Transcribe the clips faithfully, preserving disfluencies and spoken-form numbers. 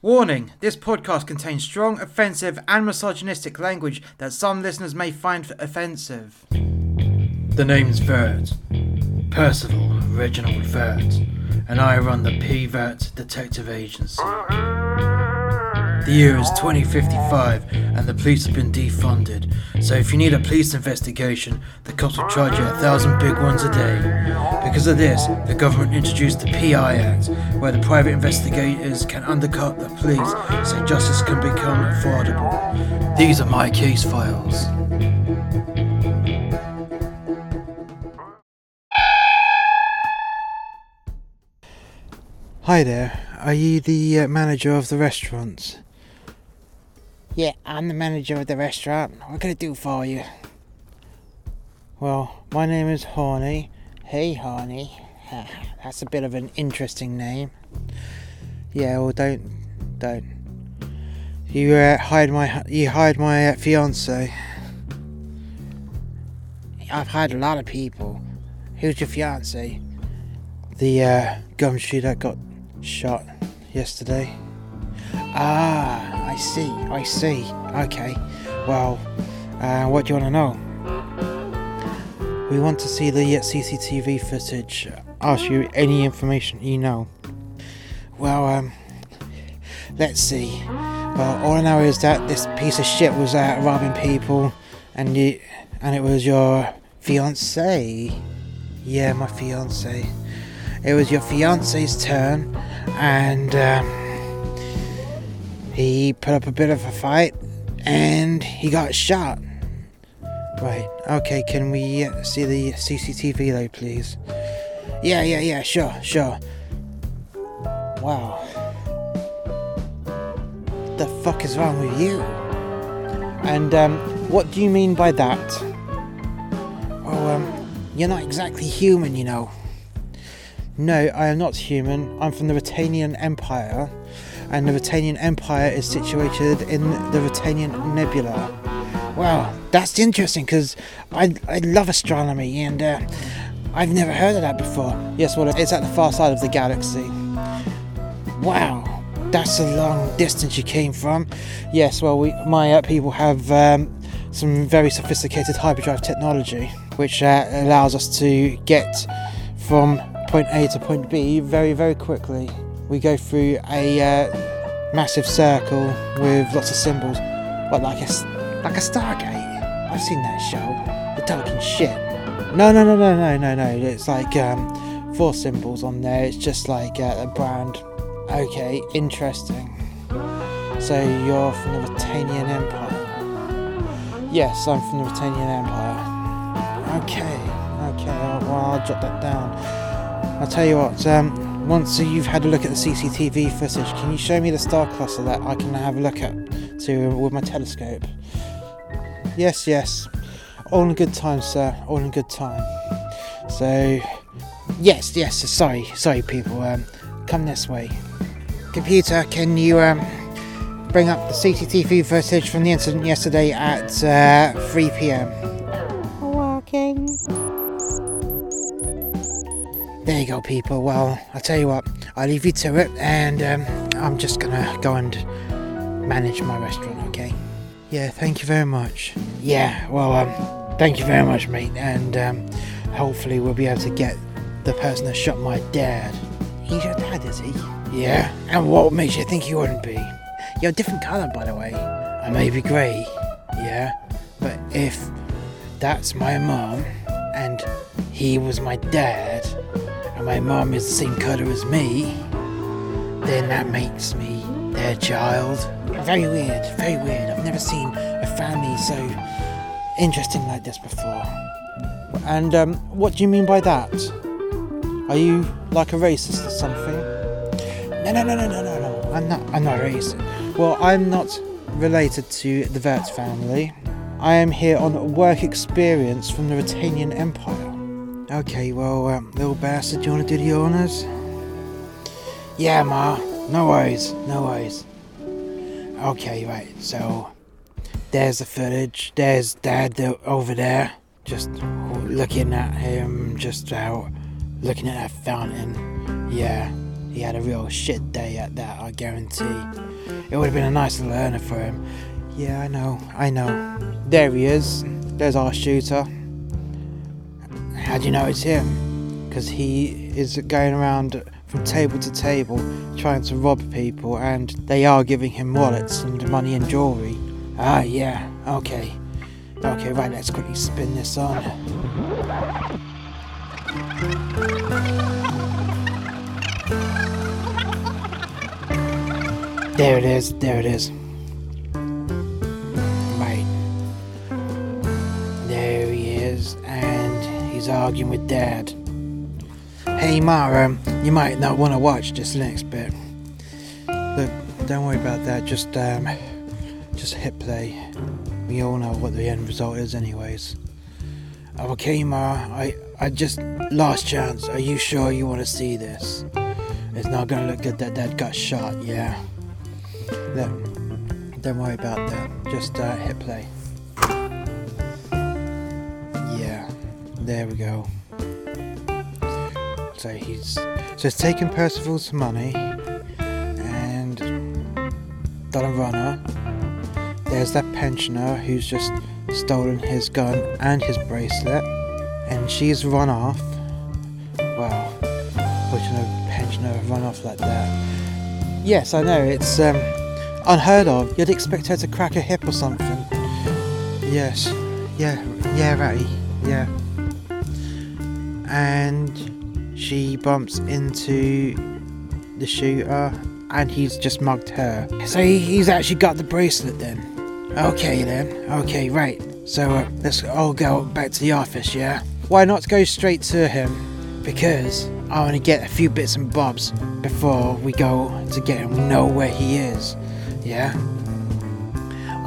Warning, this podcast contains strong, offensive and misogynistic language that some listeners may find offensive. The name's Vert, Percival Reginald Vert, and I run the P Vert Detective Agency. The year is twenty fifty-five and the police have been defunded, so if you need a police investigation, the cops will charge you a thousand big ones a day. Because of this, the government introduced the P I Act, where the private investigators can undercut the police so justice can become affordable. These are my case files. Hi there, are you the uh, manager of the restaurant? Yeah, I'm the manager of the restaurant. What can I do for you? Well, my name is Horny. Hey, Horny. That's a bit of an interesting name. Yeah, well, don't, don't. You uh, hired my, you hired my uh, fiance. I've hired a lot of people. Who's your fiance? The uh, gumshoe that got shot yesterday. Ah, I see, I see. Okay, well, uh, what do you want to know? We want to see the C C T V footage. Ask you any information you know. Well, um, let's see. Well, all I know is that this piece of shit was out uh, robbing people, and you, and it was your fiancé. Yeah, my fiancé. It was your fiance's turn, and um, he put up a bit of a fight, and he got shot. Right, okay, can we uh, see the C C T V though, please? Yeah, yeah, yeah, sure, sure. Wow. What the fuck is wrong with you? And um, what do you mean by that? Well, um, you're not exactly human, you know. No, I am not human. I'm from the Rutanian Empire, and the Rutanian Empire is situated in the Rutanian Nebula. Wow, that's interesting, because I, I love astronomy, and uh, I've never heard of that before. Yes, well, it's at the far side of the galaxy. Wow, that's a long distance you came from. Yes, well, we, my uh, people have um, some very sophisticated hyperdrive technology, which uh, allows us to get from point A to point B very very quickly. We go through a uh, massive circle with lots of symbols, but like a like a Stargate. I've seen that show, the Dalton shit. No no no no no no no. It's like um, four symbols on there. It's just like uh, a brand. Okay, interesting. So you're from the Rutanian Empire? Yes, I'm from the Rutanian Empire. Okay, okay. Well, I'll jot that down. I'll tell you what, um, once you've had a look at the C C T V footage, can you show me the star cluster that I can have a look at to, with my telescope? Yes, yes. All in good time, sir. All in good time. So, yes, yes. Sorry, sorry, people. Um, come this way. Computer, can you um, bring up the C C T V footage from the incident yesterday at uh, three p.m? Walking. There you go, people. Well, I'll tell you what, I'll leave you to it, and um, I'm just gonna go and manage my restaurant, okay? Yeah, thank you very much. Yeah, well, um, thank you very much, mate, and um, hopefully we'll be able to get the person that shot my dad. He's your dad, is he? Yeah, and what makes you think he wouldn't be? You're a different colour, by the way. I may be grey, yeah, but if that's my mum, and he was my dad, and my mum is the same colour as me, then that makes me their child. Very weird, very weird. I've never seen a family so interesting like this before. And um, what do you mean by that? Are you like a racist or something? No, no, no, no, no, no, no. I'm not, I'm not racist. Well, I'm not related to the Vert family. I am here on work experience from the Rutanian Empire. Okay, well, um, little bastard, do you want to do the honours? Yeah, ma. No worries, no worries. Okay, right, so there's the footage. There's Dad the, over there, just looking at him, just out, looking at that fountain. Yeah, He had a real shit day at that, I guarantee. It would have been a nice learner for him. Yeah, I know, I know. There he is. There's our shooter. How do you know it's him? Because he is going around from table to table trying to rob people, and they are giving him wallets and money and jewellery. Ah, yeah, okay. Okay, right, let's quickly spin this on. There it is, there it is. Right. There he is, and he's arguing with Dad. Hey Mara, you might not want to watch this next bit. Look, don't worry about that, just, um, just hit play. We all know what the end result is anyways. Okay, Ma, I, I just... Last chance, are you sure you want to see this? It's not going to look good that Dad got shot, yeah? Look, don't worry about that. Just uh, hit play. Yeah, there we go. So he's... So he's taken Percival's money. And... done a runner. There's that pensioner who's just stolen his gun and his bracelet, and she's run off. Wow, would you know pensioner run off like that? Yes, I know, it's um, unheard of. You'd expect her to crack a hip or something. Yes, yeah, yeah, right, yeah. And she bumps into the shooter, and he's just mugged her. So he's actually got the bracelet then. Okay then, okay, right, so uh, let's all go back to the office, yeah? Why not go straight to him? Because I want to get a few bits and bobs before we go to get him, know where he is, yeah?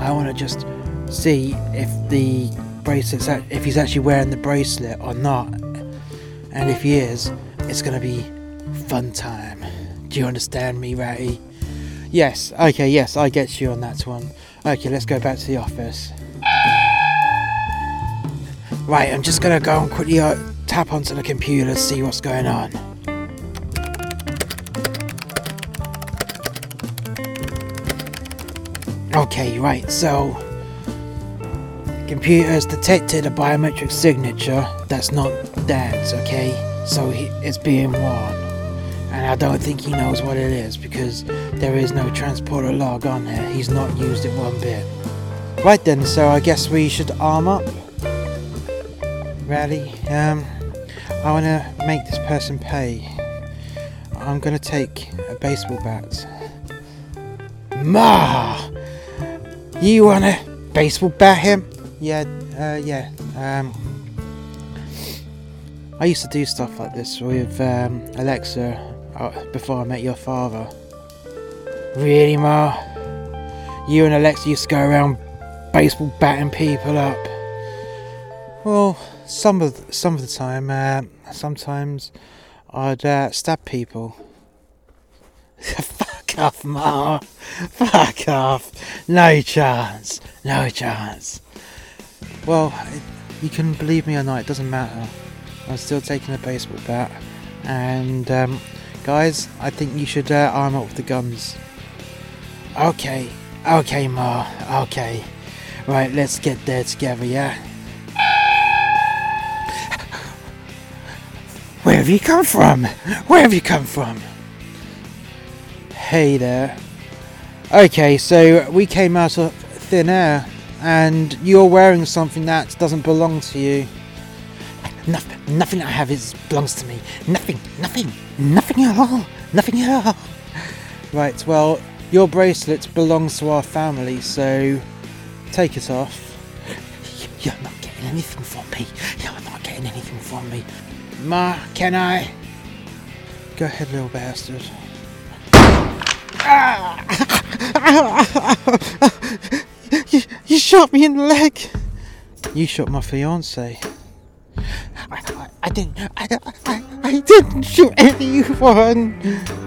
I want to just see if the bracelet's, if he's actually wearing the bracelet or not. And if he is, it's going to be fun time. Do you understand me, Ratty? Yes, okay, yes, I get you on that one. Okay, let's go back to the office. Right, I'm just gonna go and quickly uh, tap onto the computer, see what's going on. Okay, right, so... computer's detected a biometric signature that's not Dad's, okay? So he, it's being worn. And I don't think he knows what it is, because there is no transporter log on there. He's not used it one bit. Right then, so I guess we should arm up. Rally, um, I want to make this person pay. I'm going to take a baseball bat. Ma! You want to baseball bat him? Yeah, uh, yeah, um... I used to do stuff like this with um, Alexa uh, before I met your father. Really, Ma? You and Alexa used to go around baseball batting people up? Well, some of the, some of the time, uh, sometimes I'd uh, stab people. Fuck off, Ma! Fuck off! No chance! No chance! Well, you can believe me or not, it doesn't matter. I'm still taking a baseball bat, and um, guys, I think you should uh, arm up with the guns. Okay, okay, Ma, okay. Right, let's get there together, yeah? Where have you come from? Where have you come from? Hey there. Okay, so we came out of thin air, and you're wearing something that doesn't belong to you. Nothing, nothing I have is belongs to me. Nothing, nothing, nothing at all, nothing at all. Right, well, your bracelet belongs to our family, so take it off. You're not getting anything from me. You're not getting anything from me. Ma, can I? Go ahead, little bastard. you, you shot me in the leg. You shot my fiance. I, I didn't. I, I, I didn't shoot anyone.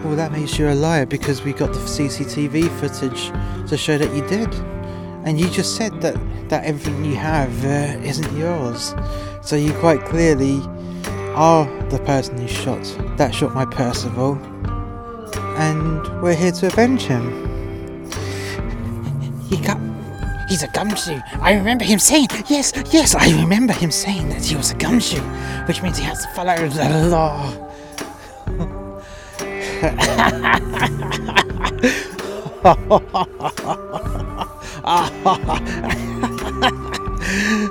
Well, that makes you a liar, because we got the C C T V footage to show that you did, and you just said that that everything you have uh, isn't yours. So you quite clearly are the person who shot that shot my Percival. and we're here to avenge him. He got... He's a gumshoe. I remember him saying, yes, yes, I remember him saying that he was a gumshoe, which means he has to follow the law.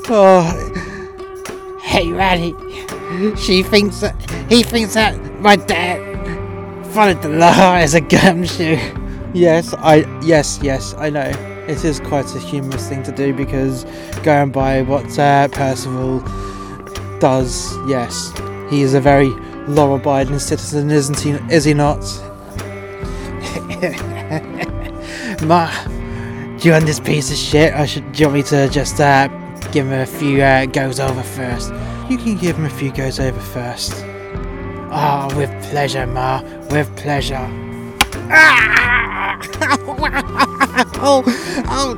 Oh. Hey, Ranny, she thinks that, he thinks that my dad followed the law as a gumshoe. Yes, I, yes, yes, I know. It is quite a humorous thing to do, because going by what uh, Percival does, yes, he is a very law-abiding citizen, isn't he? Is he not? Ma, do you want this piece of shit? I should. Do you want me to just uh, give him a few uh, goes over first? You can give him a few goes over first. Ah, oh, with pleasure, Ma. With pleasure. Ah! oh, oh,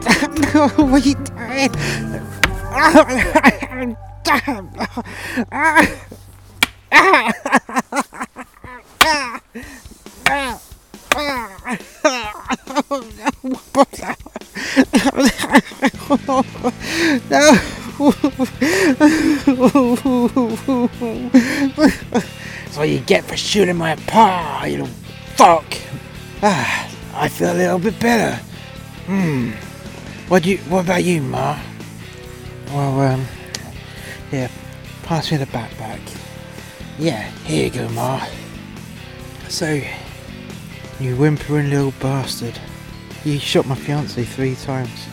no, what are you doing? Oh, damn. Ah! No. That's what you get for shooting my paw, you little fuck. Ah, I feel a little bit better. Hmm. What do you? What about you, Ma? Well, um, yeah. Pass me the backpack. Yeah, here you go, Ma. So, you whimpering little bastard. You shot my fiancée three times.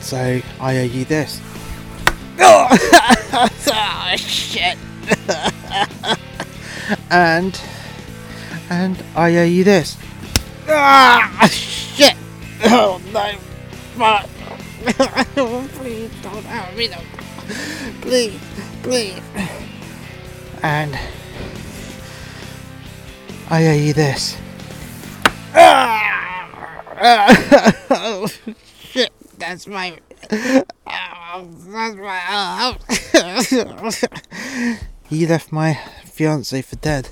So, I owe you this. Oh, oh shit. and, and I owe you this. Ah, shit. Oh, no. Fuck. Please don't owe me no. Please, please. And I owe you this. Ah, oh, shit. That's my, oh, that's my, oh. You left my fiancé for dead.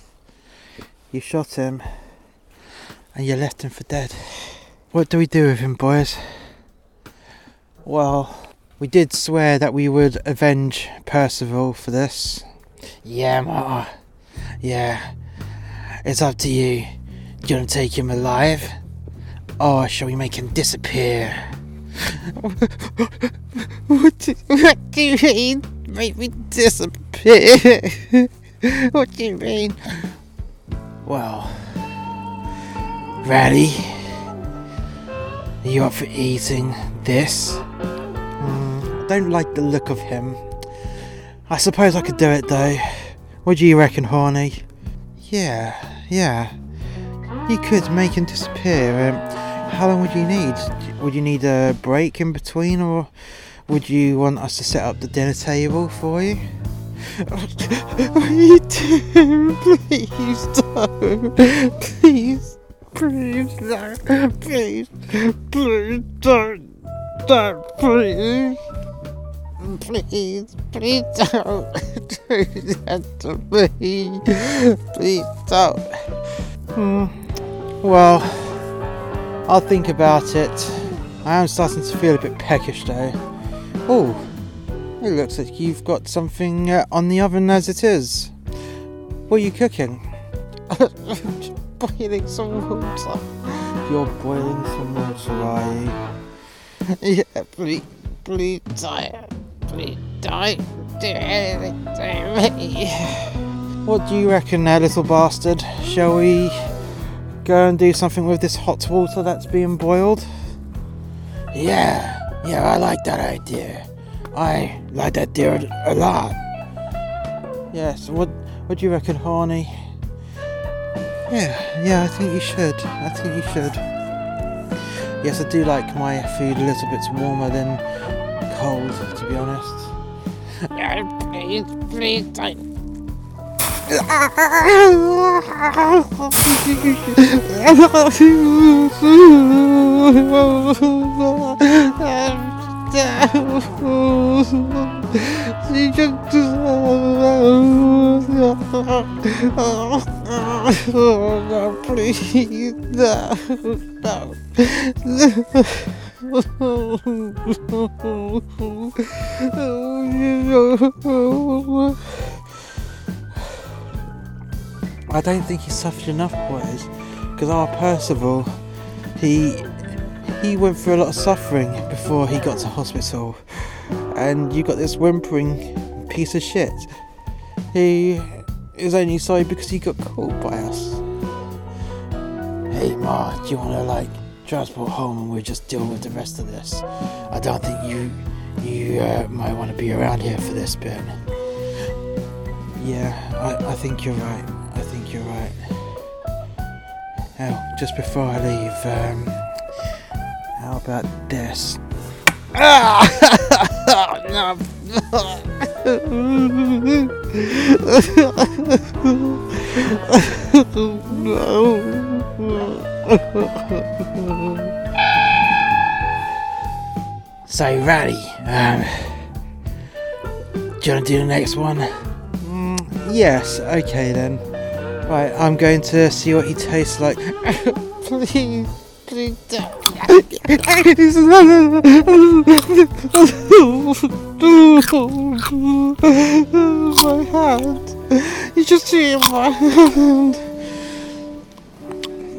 You shot him, and you left him for dead. What do we do with him, boys? Well, we did swear that we would avenge Percival for this. Yeah, Ma. Yeah. It's up to you. Do you want to take him alive? Or shall we make him disappear? What do, what do you mean? Make me disappear? What do you mean? Well, Rally, are you up for eating this? Mm, I don't like the look of him. I suppose I could do it though. What do you reckon, Horny? Yeah, yeah. You could make him disappear. Um, How long would you need? Would you need a break in between, or would you want us to set up the dinner table for you? What are you doing? Please don't. Please, please don't. Please, please don't. Don't, please. Please, please don't do that to me. Please don't. Hmm. Well, I'll think about it. I am starting to feel a bit peckish though. Oh, it looks like you've got something uh, on the oven as it is. What are you cooking? Boiling some water. You're boiling some water, are you? Yeah, please, please don't, please don't do anything to me. What do you reckon there, little bastard? Shall we go and do something with this hot water that's being boiled? Yeah, yeah, I like that idea. I like that idea a lot. Yes, what what do you reckon, Horny? Yeah, yeah, I think you should. I think you should. Yes, I do like my food a little bit warmer than cold, to be honest. No, please, please don't. Oh, no, please, no, no, no. I don't think he suffered enough boys, because our Percival, he he went through a lot of suffering before he got to hospital, and you got this whimpering piece of shit. He is only sorry because he got caught by us. Hey Ma, do you want to like transport home and we'll just deal with the rest of this? I don't think you you uh, might want to be around here for this bit. Yeah, I, I think you're right. I think you're right. Now, oh, just before I leave, um, how about this? Ah! No. So, Rally, um, do you want to do the next one? Mm, yes, okay then. Right, I'm going to see what he tastes like. Please, please don't. My hand. You just see my hand.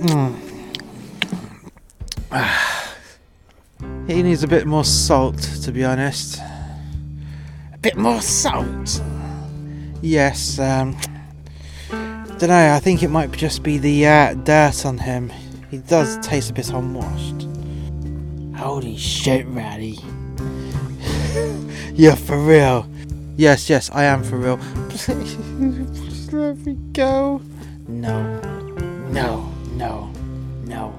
Mm. He needs a bit more salt, to be honest. A bit more salt? Yes, um... Don't know, I think it might just be the uh, dirt on him. He does taste a bit unwashed. Holy shit, Ratty. You're for real. Yes, yes, I am for real. Please, please let me go. No, no, no, no.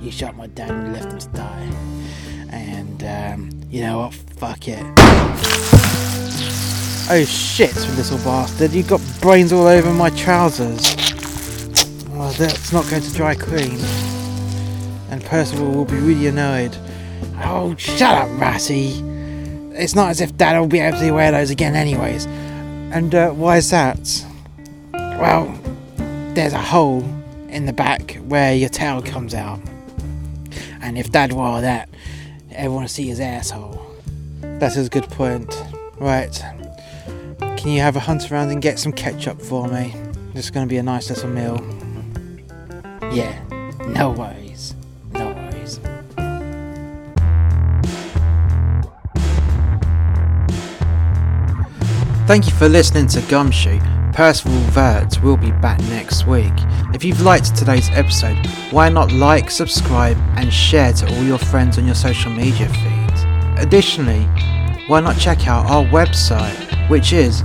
You shot my dad and left him to die. And, um, you know what? Fuck it. Oh shit, little bastard, you got brains all over my trousers. Well, that's not going to dry clean. And Percival will be really annoyed. Oh, shut up, Ratty. It's not as if Dad will be able to wear those again anyways. And uh, why is that? Well, there's a hole in the back where your tail comes out. And if Dad wore that, everyone will see his asshole. That is a good point. Right. Can you have a hunt around and get some ketchup for me? This is going to be a nice little meal. Yeah, no worries, no worries. Thank you for listening to Gumshoe. Percival Vert will be back next week. If you've liked today's episode, why not like, subscribe and share to all your friends on your social media feeds? Additionally, why not check out our website, which is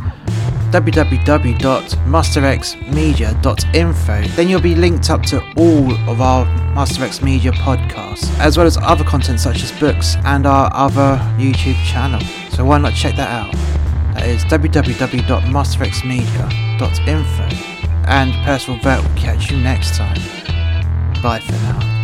w w w dot master x media dot info. Then you'll be linked up to all of our Master X Media podcasts, as well as other content such as books and our other YouTube channel. So why not check that out? That is w w w dot master x media dot info. And Percival Vert will catch you next time. Bye for now.